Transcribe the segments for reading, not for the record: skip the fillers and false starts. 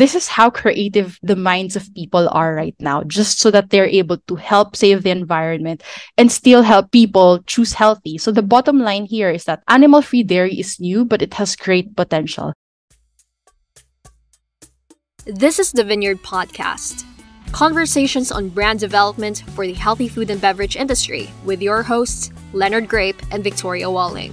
This is how creative the minds of people are right now, just so that they're able to help save the environment and still help people choose healthy. So the bottom line here is that animal-free dairy is new, but it has great potential. This is the Vineyard Podcast, conversations on brand development for the healthy food and beverage industry with your hosts, Leonard Grape and Victoria Walling.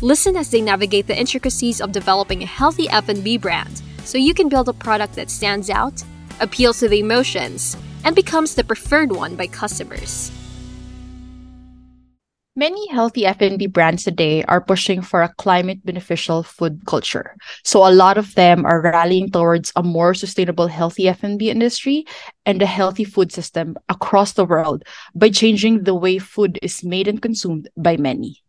Listen as they navigate the intricacies of developing a healthy F&B brand so you can build a product that stands out, appeals to the emotions, and becomes the preferred one by customers. Many healthy F&B brands today are pushing for a climate-beneficial food culture. So a lot of them are rallying towards a more sustainable, healthy F&B industry and a healthy food system across the world by changing the way food is made and consumed by many.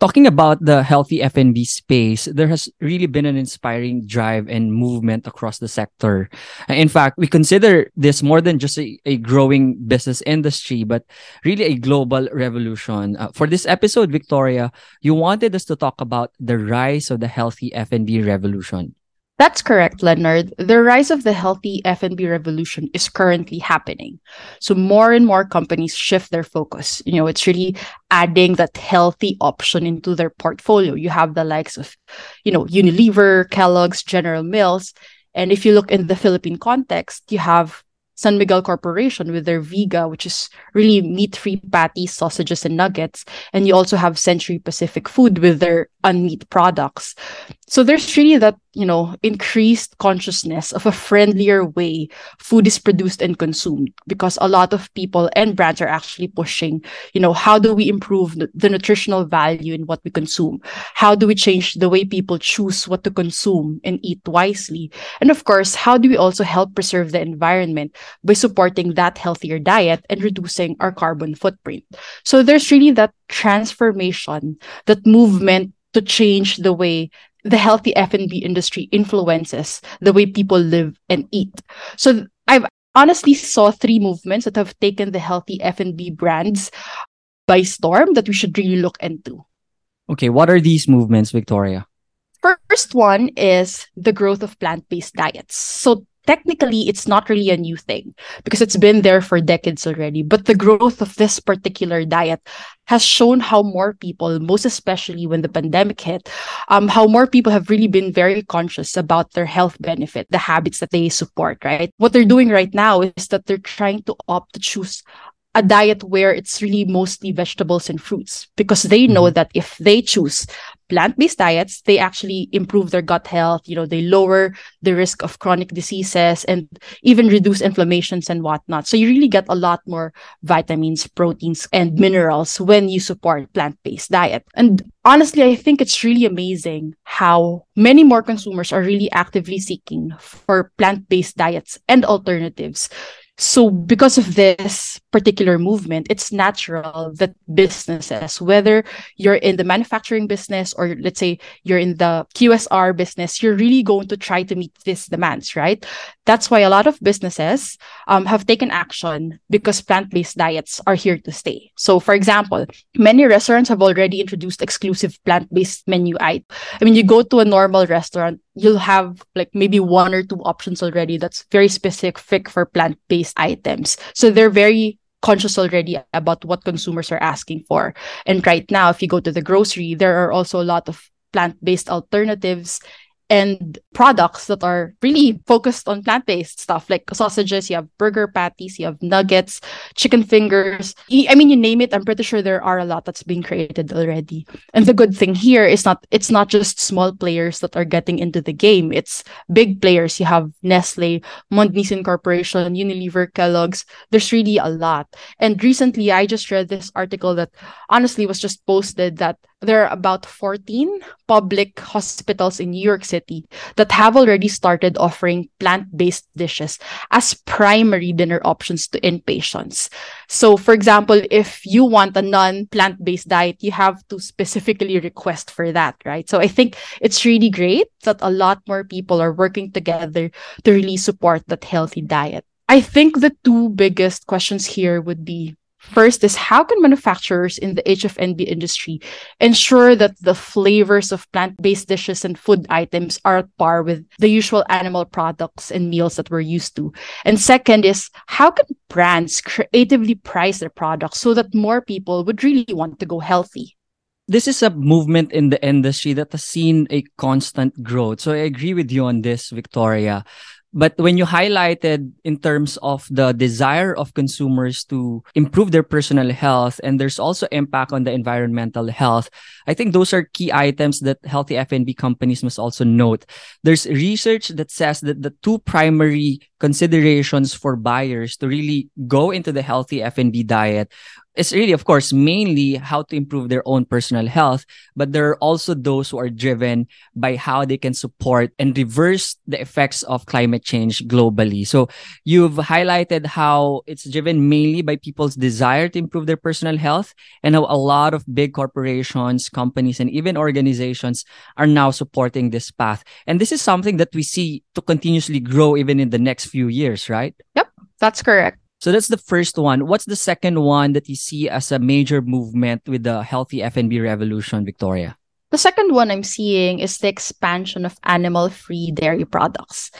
Talking about the healthy F&B space, there has really been an inspiring drive and movement across the sector. In fact, we consider this more than just a growing business industry, but really a global revolution. For this episode, Victoria, you wanted us to talk about the rise of the healthy F&B revolution. That's correct, Leonard. The rise of the healthy F&B revolution is currently happening. So more and more companies shift their focus. You know, it's really adding that healthy option into their portfolio. You have the likes of, you know, Unilever, Kellogg's, General Mills. And if you look in the Philippine context, you have San Miguel Corporation with their Viga, which is really meat-free patties, sausages, and nuggets. And you also have Century Pacific Food with their unmeat products. So there's really that, you know, increased consciousness of a friendlier way food is produced and consumed, because a lot of people and brands are actually pushing, you know, how do we improve the nutritional value in what we consume? How do we change the way people choose what to consume and eat wisely? And of course, how do we also help preserve the environment by supporting that healthier diet and reducing our carbon footprint? So there's really that transformation, that movement to change the way the healthy F&B industry influences the way people live and eat. So I've honestly saw three movements that have taken the healthy F&B brands by storm that we should really look into. Okay, what are these movements, Victoria? First one is the growth of plant-based diets. So technically, it's not really a new thing because it's been there for decades already. But the growth of this particular diet has shown how more people, most especially when the pandemic hit, how more people have really been very conscious about their health benefit, the habits that they support, right? What they're doing right now is that they're trying to opt to choose a diet where it's really mostly vegetables and fruits, because they know that if they choose plant-based diets, they actually improve their gut health. You know, they lower the risk of chronic diseases and even reduce inflammations and whatnot. So you really get a lot more vitamins, proteins, and minerals when you support plant-based diet. And honestly, I think it's really amazing how many more consumers are really actively seeking for plant-based diets and alternatives. So because of this particular movement, it's natural that businesses, whether you're in the manufacturing business or let's say you're in the QSR business, you're really going to try to meet these demands, right? That's why a lot of businesses have taken action because plant-based diets are here to stay. So for example, many restaurants have already introduced exclusive plant-based menu items. I mean, you go to a normal restaurant, you'll have like maybe one or two options already that's very specific for plant-based items. So they're very conscious already about what consumers are asking for. And right now, if you go to the grocery, there are also a lot of plant-based alternatives and products that are really focused on plant-based stuff, like sausages, you have burger patties, you have nuggets, chicken fingers. I mean, you name it, I'm pretty sure there are a lot that's being created already. And the good thing here is it's not just small players that are getting into the game. It's big players. You have Nestle, Mondnisian Corporation, Unilever, Kellogg's. There's really a lot. And recently, I just read this article that honestly was just posted that there are about 14 public hospitals in New York City that have already started offering plant-based dishes as primary dinner options to inpatients. So, for example, if you want a non-plant-based diet, you have to specifically request for that, right? So I think it's really great that a lot more people are working together to really support that healthy diet. I think the two biggest questions here would be, First is, how can manufacturers in the F&B industry ensure that the flavors of plant-based dishes and food items are at par with the usual animal products and meals that we're used to? And second is, how can brands creatively price their products so that more people would really want to go healthy? This is a movement in the industry that has seen a constant growth. So I agree with you on this, Victoria. But when you highlighted in terms of the desire of consumers to improve their personal health, and there's also impact on the environmental health, I think those are key items that healthy F&B companies must also note. There's research that says that the two primary considerations for buyers to really go into the healthy F&B diet is really, of course, mainly how to improve their own personal health, but there are also those who are driven by how they can support and reverse the effects of climate change globally. So you've highlighted how it's driven mainly by people's desire to improve their personal health, and how a lot of big corporations, companies, and even organizations are now supporting this path. And this is something that we see to continuously grow even in the next few years, right? Yep, that's correct. So that's the first one. What's the second one that you see as a major movement with the healthy F&B revolution, Victoria? The second one I'm seeing is the expansion of animal-free dairy products.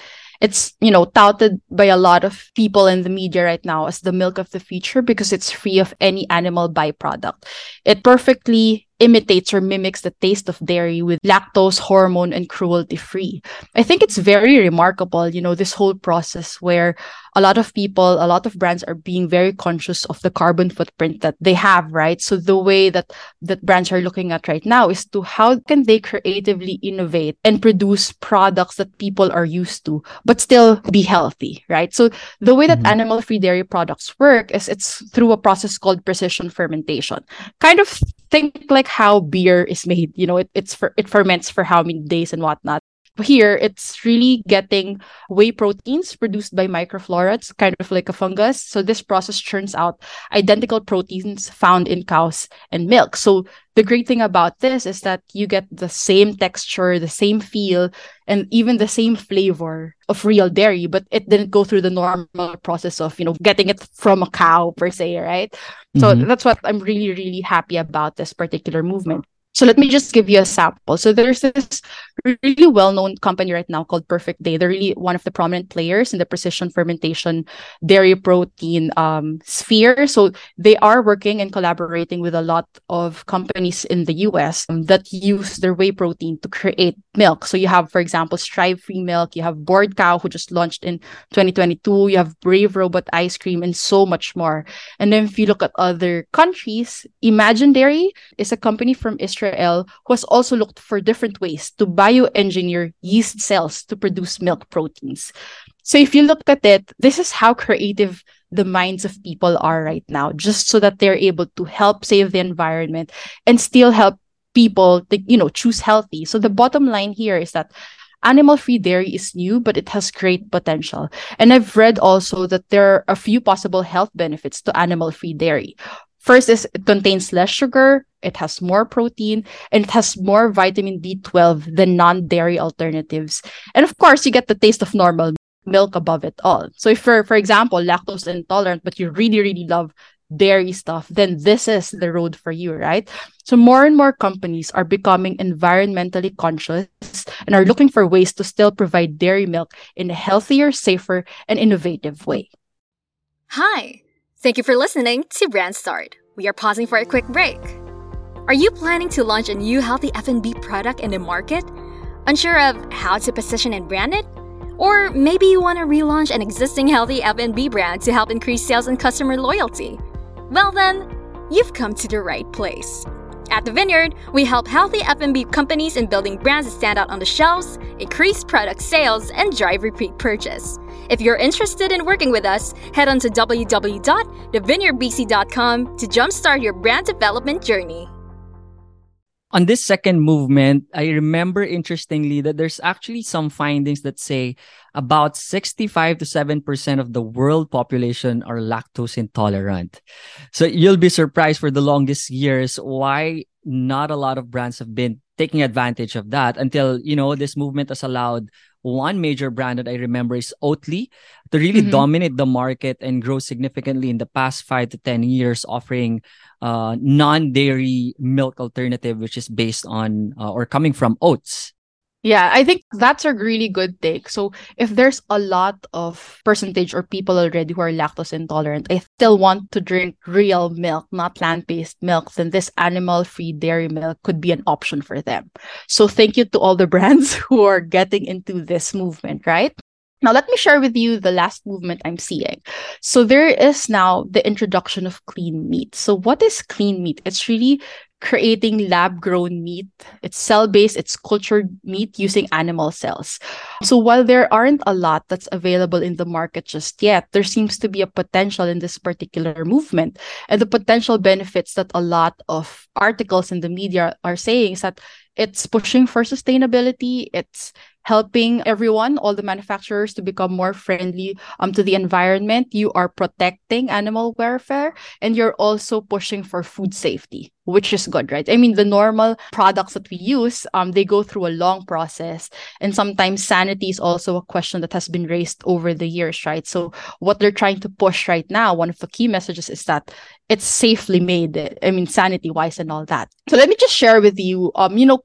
It's, you know, touted by a lot of people in the media right now as the milk of the future because it's free of any animal byproduct. It perfectly imitates or mimics the taste of dairy with lactose, hormone, and cruelty-free. I think it's very remarkable, you know, this whole process where a lot of people, a lot of brands are being very conscious of the carbon footprint that they have, right? So the way that brands are looking at right now is to how can they creatively innovate and produce products that people are used to, but still be healthy, right? So the way that animal-free dairy products work is it's through a process called precision fermentation. Kind of think like how beer is made, you know, it ferments for how many days and whatnot. Here, it's really getting whey proteins produced by microflora. It's kind of like a fungus. So this process churns out identical proteins found in cows and milk. So the great thing about this is that you get the same texture, the same feel, and even the same flavor of real dairy, but it didn't go through the normal process of, you know, getting it from a cow per se, right? Mm-hmm. So that's what I'm really, really happy about this particular movement. So let me just give you a sample. So there's this really well-known company right now called Perfect Day. They're really one of the prominent players in the precision fermentation dairy protein sphere. So they are working and collaborating with a lot of companies in the US that use their whey protein to create milk. So you have, for example, Strive Free Milk. You have Bored Cow, who just launched in 2022. You have Brave Robot Ice Cream, and so much more. And then if you look at other countries, Imagine Dairy is a company from Israel who has also looked for different ways to bioengineer yeast cells to produce milk proteins. So if you look at it, this is how creative the minds of people are right now, just so that they're able to help save the environment and still help people to, you know, choose healthy. So the bottom line here is that animal-free dairy is new, but it has great potential. And I've read also that there are a few possible health benefits to animal-free dairy. First is it contains less sugar, it has more protein, and it has more vitamin B12 than non-dairy alternatives. And of course, you get the taste of normal milk above it all. So if you're, for example, lactose intolerant, but you really, really love dairy stuff, then this is the road for you, right? So more and more companies are becoming environmentally conscious and are looking for ways to still provide dairy milk in a healthier, safer, and innovative way. Hi! Thank you for listening to Brand Start. We are pausing for a quick break. Are you planning to launch a new healthy F&B product in the market? Unsure of how to position and brand it? Or maybe you want to relaunch an existing healthy F&B brand to help increase sales and customer loyalty? Well then, you've come to the right place. At The Vineyard, we help healthy F&B companies in building brands that stand out on the shelves, increase product sales, and drive repeat purchase. If you're interested in working with us, head on to www.thevineyardbc.com to jumpstart your brand development journey. On this second movement, I remember interestingly that there's actually some findings that say about 65 to 7% of the world population are lactose intolerant. So you'll be surprised for the longest years why not a lot of brands have been taking advantage of that until, you know, this movement has allowed One major brand that I remember is Oatly, to really dominate the market and grow significantly in the past 5 to 10 years, offering non-dairy milk alternative, which is based on or coming from oats. Yeah, I think that's a really good take. So if there's a lot of percentage or people already who are lactose intolerant, I still want to drink real milk, not plant-based milk, then this animal-free dairy milk could be an option for them. So thank you to all the brands who are getting into this movement, right? Now, let me share with you the last movement I'm seeing. So there is now the introduction of clean meat. So what is clean meat? It's really creating lab-grown meat. It's cell-based, it's cultured meat using animal cells. So while there aren't a lot that's available in the market just yet, there seems to be a potential in this particular movement. And the potential benefits that a lot of articles in the media are saying is that it's pushing for sustainability. It's helping everyone, all the manufacturers, to become more friendly to the environment. You are protecting animal welfare, and you're also pushing for food safety, which is good, right? I mean, the normal products that we use, they go through a long process. And sometimes sanity is also a question that has been raised over the years, right? So what they're trying to push right now, one of the key messages is that it's safely made, I mean, sanity-wise and all that. So let me just share with you,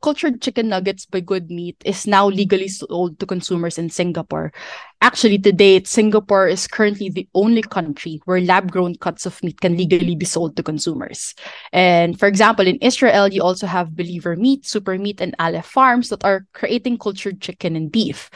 cultured chicken nuggets by Good Meat is now legally sold to consumers in Singapore. Actually, to date, Singapore is currently the only country where lab-grown cuts of meat can legally be sold to consumers. And for example, in Israel, you also have Believer Meat, Super Meat, and Aleph Farms that are creating cultured chicken and beef.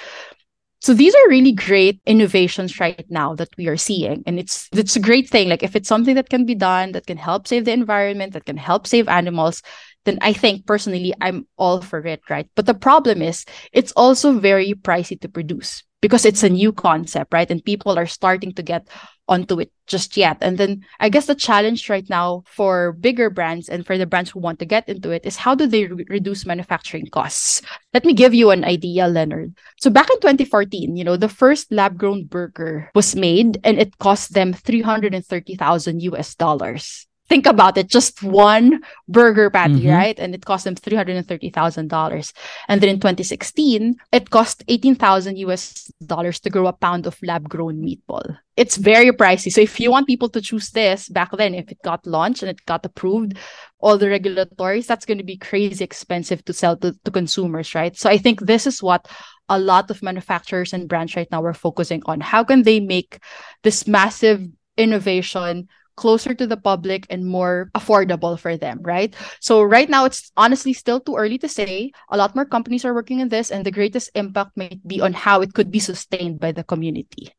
So these are really great innovations right now that we are seeing. And it's a great thing. Like if it's something that can be done, that can help save the environment, that can help save animals, then I think personally, I'm all for it, right? But the problem is it's also very pricey to produce because it's a new concept, right? And people are starting to get onto it just yet. And then I guess the challenge right now for bigger brands and for the brands who want to get into it is how do they reduce manufacturing costs? Let me give you an idea, Leonard. So back in 2014, the first lab-grown burger was made and it cost them $330,000. Think about it, just one burger patty, right? And it cost them $330,000. And then in 2016, it cost $18,000 to grow a pound of lab-grown meatball. It's very pricey. So if you want people to choose this back then, if it got launched and it got approved, all the regulatories, that's going to be crazy expensive to sell to consumers, right? So I think this is what a lot of manufacturers and brands right now are focusing on. How can they make this massive innovation closer to the public and more affordable for them, right? So right now, it's honestly still too early to say. A lot more companies are working on this, and the greatest impact might be on how it could be sustained by the community.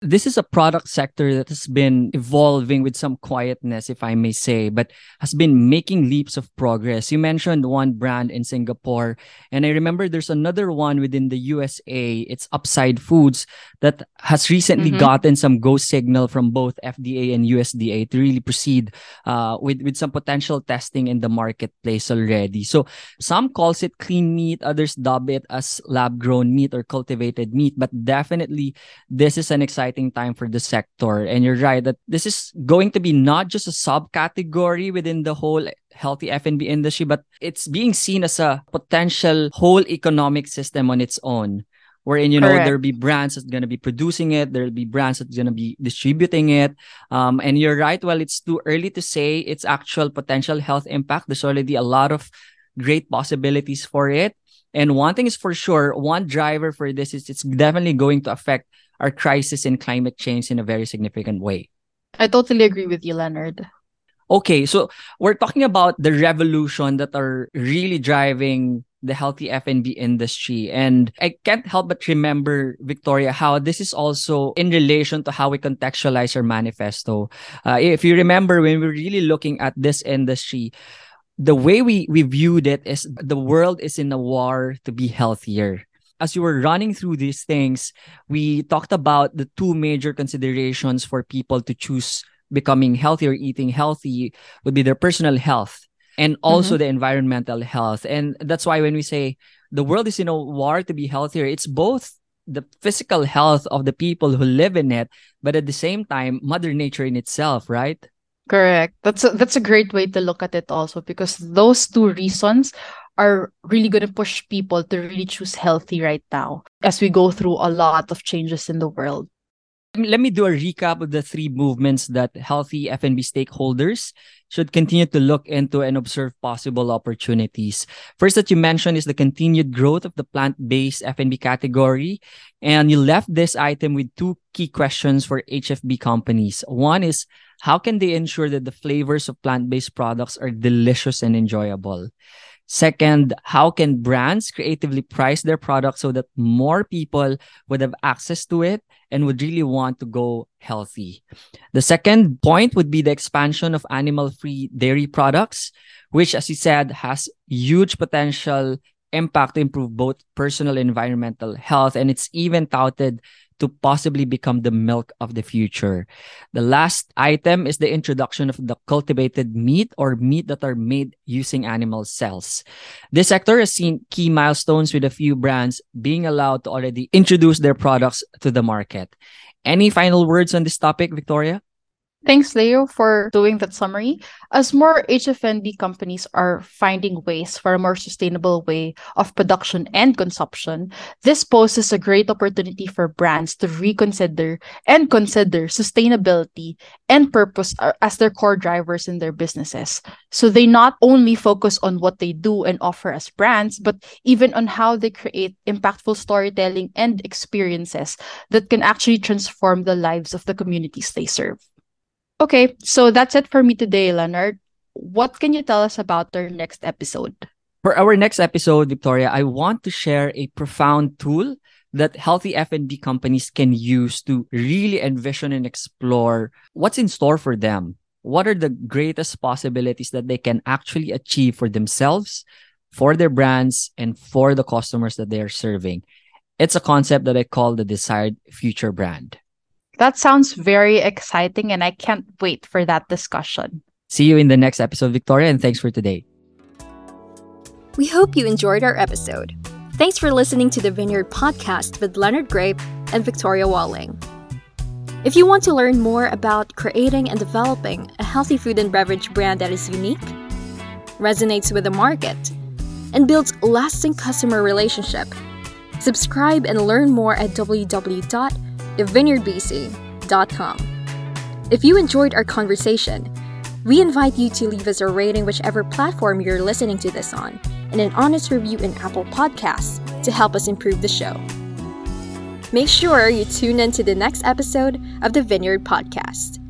This is a product sector that has been evolving with some quietness, if I may say, but has been making leaps of progress. You mentioned one brand in Singapore, and I remember there's another one within the USA. It's Upside Foods that has recently gotten some go signal from both FDA and USDA to really proceed with some potential testing in the marketplace already. So some calls it clean meat, others dub it as lab-grown meat or cultivated meat, but definitely this is an exciting time for the sector. And you're right that this is going to be not just a subcategory within the whole healthy F&B industry, but it's being seen as a potential whole economic system on its own, wherein, there'll be brands that's going to be producing it, there'll be brands that's going to be distributing it. And you're right, well, it's too early to say its actual potential health impact. There's already a lot of great possibilities for it. And one thing is for sure, one driver for this is it's definitely going to affect our crisis in climate change in a very significant way. I totally agree with you, Leonard. Okay, so we're talking about the revolution that are really driving the healthy F&B industry. And I can't help but remember, Victoria, how this is also in relation to how we contextualize our manifesto. If you remember, when we were really looking at this industry, the way we viewed it is the world is in a war to be healthier. As you were running through these things, we talked about the two major considerations for people to choose becoming healthy or eating healthy would be their personal health and also the environmental health. And that's why when we say the world is in a war to be healthier, it's both the physical health of the people who live in it, but at the same time, Mother Nature in itself, right? Correct. That's a great way to look at it also, because those two reasons are really going to push people to really choose healthy right now as we go through a lot of changes in the world. Let me do a recap of the three movements that healthy F&B stakeholders should continue to look into and observe possible opportunities. First that you mentioned is the continued growth of the plant-based F&B category. And you left this item with two key questions for HFB companies. One is, how can they ensure that the flavors of plant-based products are delicious and enjoyable? Second, how can brands creatively price their products so that more people would have access to it and would really want to go healthy? The second point would be the expansion of animal-free dairy products, which, as you said, has huge potential impact to improve both personal and environmental health, and it's even touted to possibly become the milk of the future. The last item is the introduction of the cultivated meat or meat that are made using animal cells. This sector has seen key milestones with a few brands being allowed to already introduce their products to the market. Any final words on this topic, Victoria? Thanks, Leo, for doing that summary. As more HF&B companies are finding ways for a more sustainable way of production and consumption, this poses a great opportunity for brands to reconsider and consider sustainability and purpose as their core drivers in their businesses. So they not only focus on what they do and offer as brands, but even on how they create impactful storytelling and experiences that can actually transform the lives of the communities they serve. Okay, so that's it for me today, Leonard. What can you tell us about our next episode? For our next episode, Victoria, I want to share a profound tool that healthy F&B companies can use to really envision and explore what's in store for them. What are the greatest possibilities that they can actually achieve for themselves, for their brands, and for the customers that they are serving? It's a concept that I call the desired future brand. That sounds very exciting, and I can't wait for that discussion. See you in the next episode, Victoria, and thanks for today. We hope you enjoyed our episode. Thanks for listening to The Vineyard Podcast with Leonard Grape and Victoria Walling. If you want to learn more about creating and developing a healthy food and beverage brand that is unique, resonates with the market, and builds lasting customer relationship, subscribe and learn more at www.thevineyardbc.com. If you enjoyed our conversation, we invite you to leave us a rating whichever platform you're listening to this on, and an honest review in Apple Podcasts to help us improve the show. Make sure you tune in to the next episode of The Vineyard Podcast.